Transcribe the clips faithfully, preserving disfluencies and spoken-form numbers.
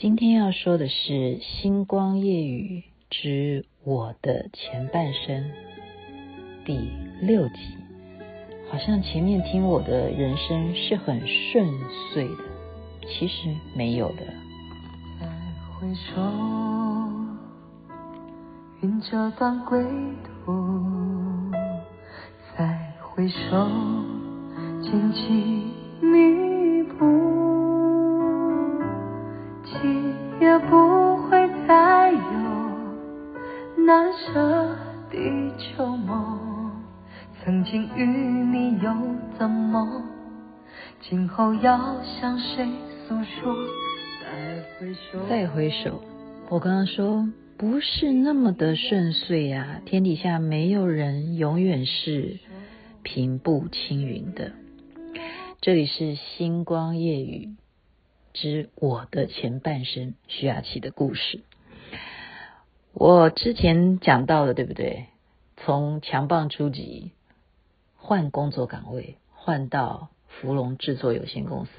今天要说的是星光夜雨之我的前半生第六集。好像前面听我的人生是很顺遂的，其实没有的。来回首，云就当归途，再回首，荆棘密布，也不会再有难舍的旧梦，曾经与你又怎么，今后要向谁诉说？再回首，我刚刚说不是那么的顺遂啊，天底下没有人永远是平步青云的。这里是星光夜雨之我的前半生，徐雅琪的故事。我之前讲到了，对不对？从强棒初级换工作岗位，换到芙蓉制作有限公司。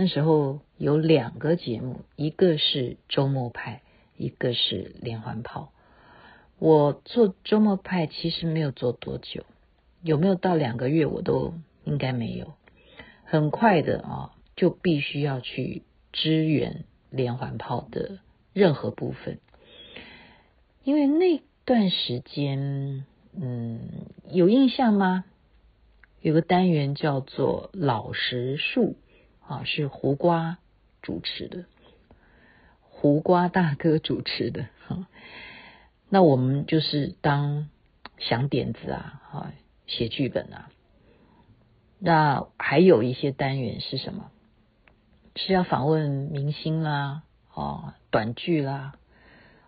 那时候有两个节目，一个是周末派，一个是连环炮。我做周末派其实没有做多久，有没有到两个月我都应该没有。很快的啊、哦。就必须要去支援连环炮的任何部分，因为那段时间，嗯，有印象吗？有个单元叫做老实树啊，是胡瓜主持的，胡瓜大哥主持的。啊、那我们就是当想点子啊，啊，写剧本啊。那还有一些单元是什么？是要访问明星啦，哦，短剧啦，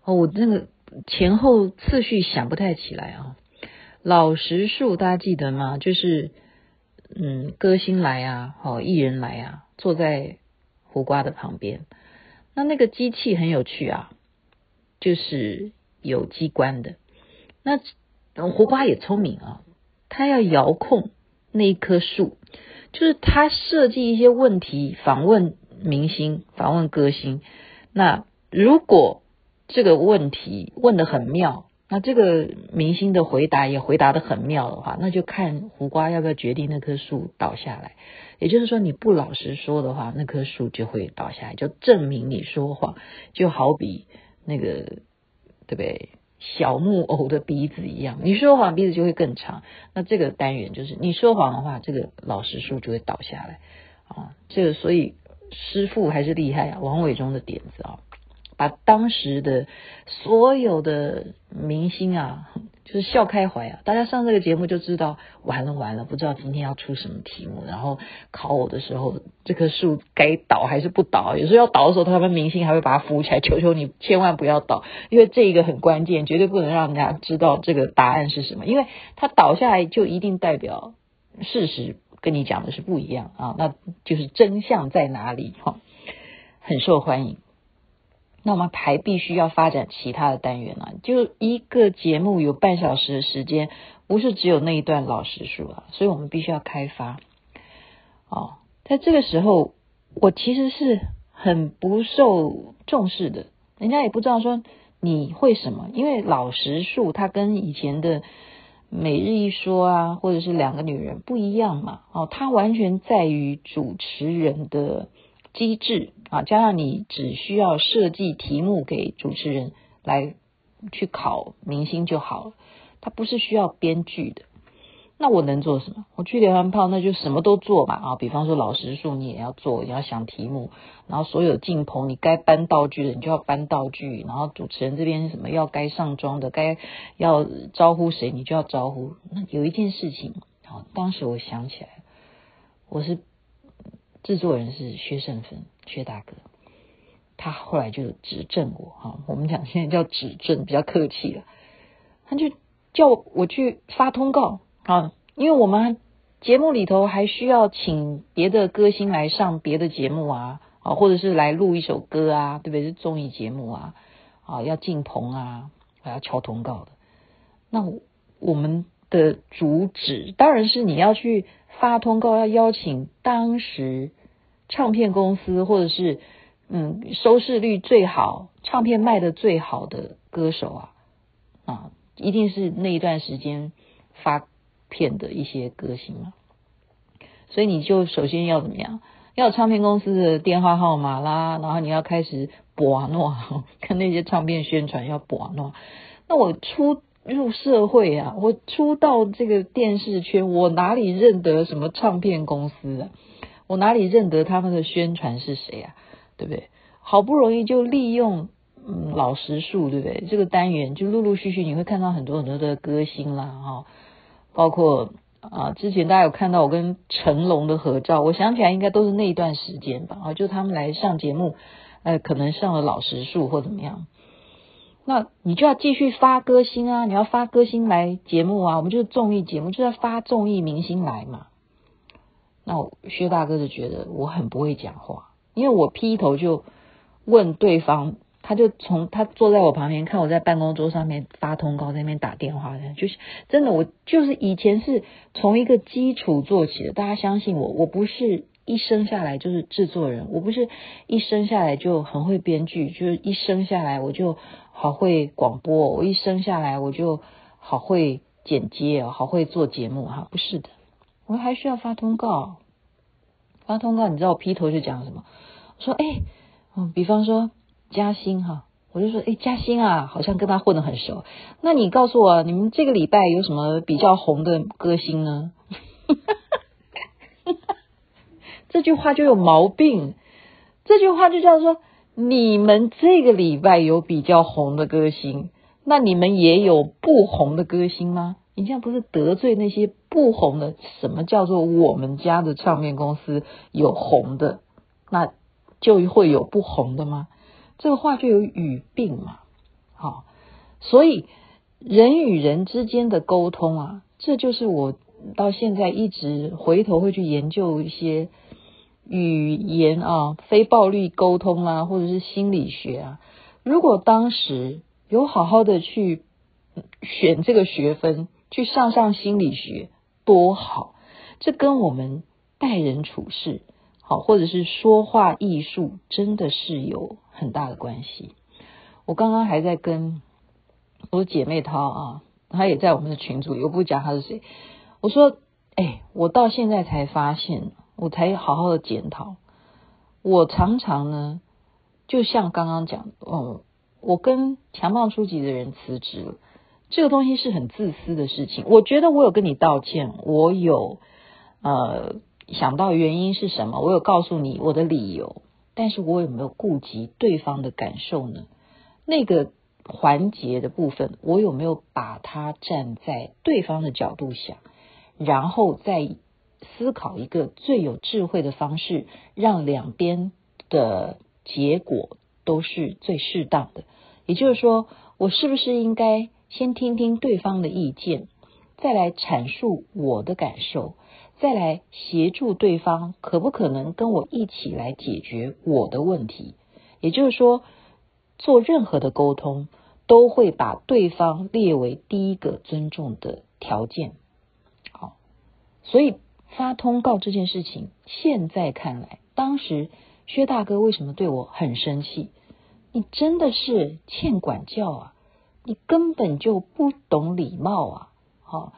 哦，我那个前后次序想不太起来啊。老实树大家记得吗？就是嗯，歌星来啊，哦，艺人来啊，坐在胡瓜的旁边。那那个机器很有趣啊，就是有机关的。那胡瓜也聪明啊，他要遥控那一棵树。就是他设计一些问题，访问明星，访问歌星。那如果这个问题问得很妙，那这个明星的回答也回答得很妙的话，那就看胡瓜要不要决定那棵树倒下来。也就是说，你不老实说的话，那棵树就会倒下来，就证明你说谎。就好比那个，对不对？小木偶的鼻子一样，你说谎鼻子就会更长。那这个单元就是你说谎的话，这个老实树就会倒下来啊。这个所以师傅还是厉害啊，王伟忠的点子啊，把当时的所有的明星啊，就是笑开怀啊。大家上这个节目就知道，完了完了，不知道今天要出什么题目。然后考我的时候，这棵树该倒还是不倒？有时候要倒的时候，他们明星还会把它扶起来，求求你千万不要倒，因为这一个很关键，绝对不能让人家知道这个答案是什么，因为它倒下来就一定代表事实跟你讲的是不一样啊，那就是真相在哪里哈、哦，很受欢迎。那我们还必须要发展其他的单元啊，就一个节目有半小时的时间，不是只有那一段老实树啊，所以我们必须要开发。哦，在这个时候，我其实是很不受重视的，人家也不知道说你会什么，因为老实树它跟以前的每日一说啊，或者是两个女人不一样嘛，哦，它完全在于主持人的机制啊，加上你只需要设计题目给主持人来去考明星就好了，它不是需要编剧的。那我能做什么？我去连环炮，那就什么都做嘛啊！比方说老实树，你也要做，你要想题目，然后所有进棚你该搬道具的，你就要搬道具，然后主持人这边什么要该上妆的，该要招呼谁，你就要招呼。那有一件事情，好，当时我想起来，我是。制作人是薛胜芬，薛大哥，他后来就指正我哈，我们讲现在叫指正，比较客气了。他就叫我去发通告啊，因为我们节目里头还需要请别的歌星来上别的节目啊，啊，或者是来录一首歌啊，对不对？是综艺节目啊，啊，要进棚啊，还要敲通告的。那我们的主旨当然是你要去发通告，要邀请当时唱片公司或者是嗯收视率最好、唱片卖的最好的歌手啊啊，一定是那一段时间发片的一些歌星嘛。所以你就首先要怎么样？要有唱片公司的电话号码啦，然后你要开始拨弄，跟那些唱片宣传要拨弄。那我出入社会啊，我出到这个电视圈，我哪里认得什么唱片公司啊？我哪里认得他们的宣传是谁啊？对不对？好不容易就利用嗯老实数，对不对？这个单元就陆陆续续你会看到很多很多的歌星啦，哈，包括。啊，之前大家有看到我跟成龙的合照，我想起来应该都是那一段时间吧，啊，就他们来上节目，呃，可能上了老实数或怎么样，那你就要继续发歌星啊，你要发歌星来节目啊，我们就是综艺节目，就要发综艺明星来嘛。那我薛大哥就觉得我很不会讲话，因为我劈头就问对方，他就从他坐在我旁边看我在办公桌上面发通告，在那边打电话，就是真的我就是以前是从一个基础做起的，大家相信我，我不是一生下来就是制作人，我不是一生下来就很会编剧，就是一生下来我就好会广播，我一生下来我就好会剪接，好会做节目哈，不是的，我还需要发通告，发通告，你知道我劈头就讲什么？说哎，嗯，比方说。嘉欣哈，我就说，哎，嘉欣啊，好像跟他混得很熟。那你告诉我，你们这个礼拜有什么比较红的歌星呢？这句话就有毛病，这句话就叫做你们这个礼拜有比较红的歌星，那你们也有不红的歌星吗？你这样不是得罪那些不红的？什么叫做我们家的唱片公司有红的，那就会有不红的吗？这个话就有语病嘛，好，所以人与人之间的沟通啊，这就是我到现在一直回头会去研究一些语言啊、非暴力沟通啊，或者是心理学啊。如果当时有好好的去选这个学分，去上上心理学，多好！这跟我们待人处事。好，或者是说话艺术真的是有很大的关系。我刚刚还在跟我姐妹淘啊，她也在我们的群组，又不讲她是谁。我说，哎，我到现在才发现，我才好好的检讨。我常常呢，就像刚刚讲，哦，我跟强暴初级的人辞职了，这个东西是很自私的事情。我觉得我有跟你道歉，我有呃。想到原因是什么，我有告诉你我的理由，但是我有没有顾及对方的感受呢？那个环节的部分，我有没有把它站在对方的角度想，然后再思考一个最有智慧的方式，让两边的结果都是最适当的。也就是说，我是不是应该先听听对方的意见，再来阐述我的感受，再来协助对方可不可能跟我一起来解决我的问题。也就是说，做任何的沟通都会把对方列为第一个尊重的条件。好，所以发通告这件事情，现在看来，当时薛大哥为什么对我很生气？你真的是欠管教啊，你根本就不懂礼貌啊。好，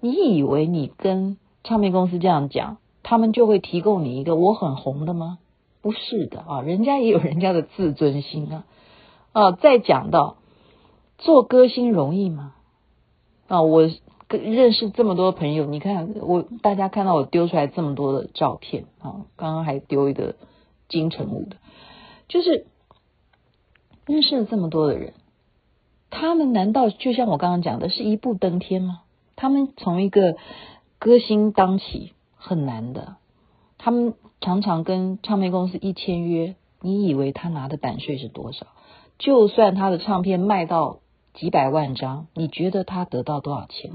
你以为你跟唱片公司这样讲，他们就会提供你一个我很红的吗？不是的啊，人家也有人家的自尊心啊。啊，再讲到做歌星容易吗？啊，我认识这么多朋友，你看我大家看到我丢出来这么多的照片啊，刚刚还丢一个金城武的，就是认识了这么多的人，他们难道就像我刚刚讲的，是一步登天吗？他们从一个歌星当起很难的，他们常常跟唱片公司一签约，你以为他拿的版税是多少？就算他的唱片卖到几百万张，你觉得他得到多少钱？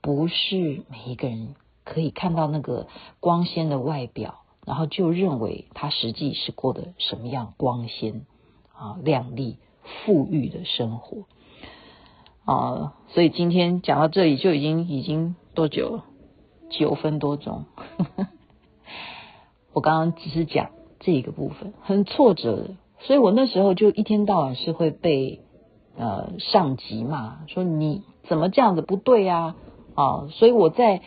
不是每一个人可以看到那个光鲜的外表，然后就认为他实际是过得什么样光鲜啊、亮丽、富裕的生活啊。所以今天讲到这里就已经已经多久了？九分多钟。我刚刚只是讲这一个部分很挫折的，所以我那时候就一天到晚是会被呃上级骂，说你怎么这样子不对啊啊！所以我在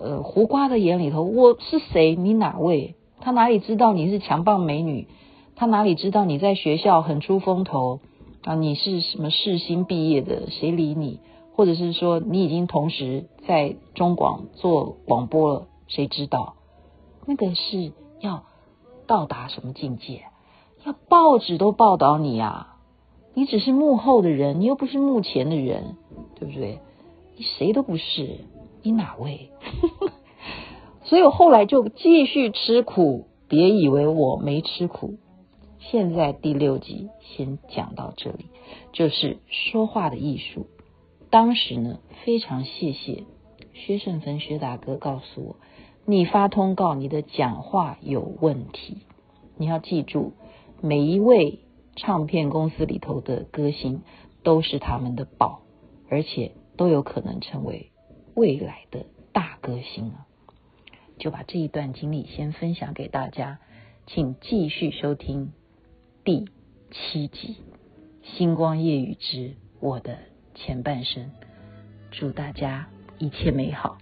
呃胡瓜的眼里头，我是谁？你哪位？他哪里知道你是强棒美女？他哪里知道你在学校很出风头啊？你是什么世新毕业的？谁理你？或者是说你已经同时在中广做广播了，谁知道？那个是要到达什么境界？要报纸都报道你啊！你只是幕后的人，你又不是幕前的人，对不对？你谁都不是，你哪位？所以我后来就继续吃苦，别以为我没吃苦。现在第六集先讲到这里，就是说话的艺术。当时呢，非常谢谢薛胜芬薛大哥告诉我，你发通告你的讲话有问题，你要记住，每一位唱片公司里头的歌星都是他们的宝，而且都有可能成为未来的大歌星啊！就把这一段经历先分享给大家，请继续收听第七集《星光夜雨之我的》前半生，祝大家一切美好。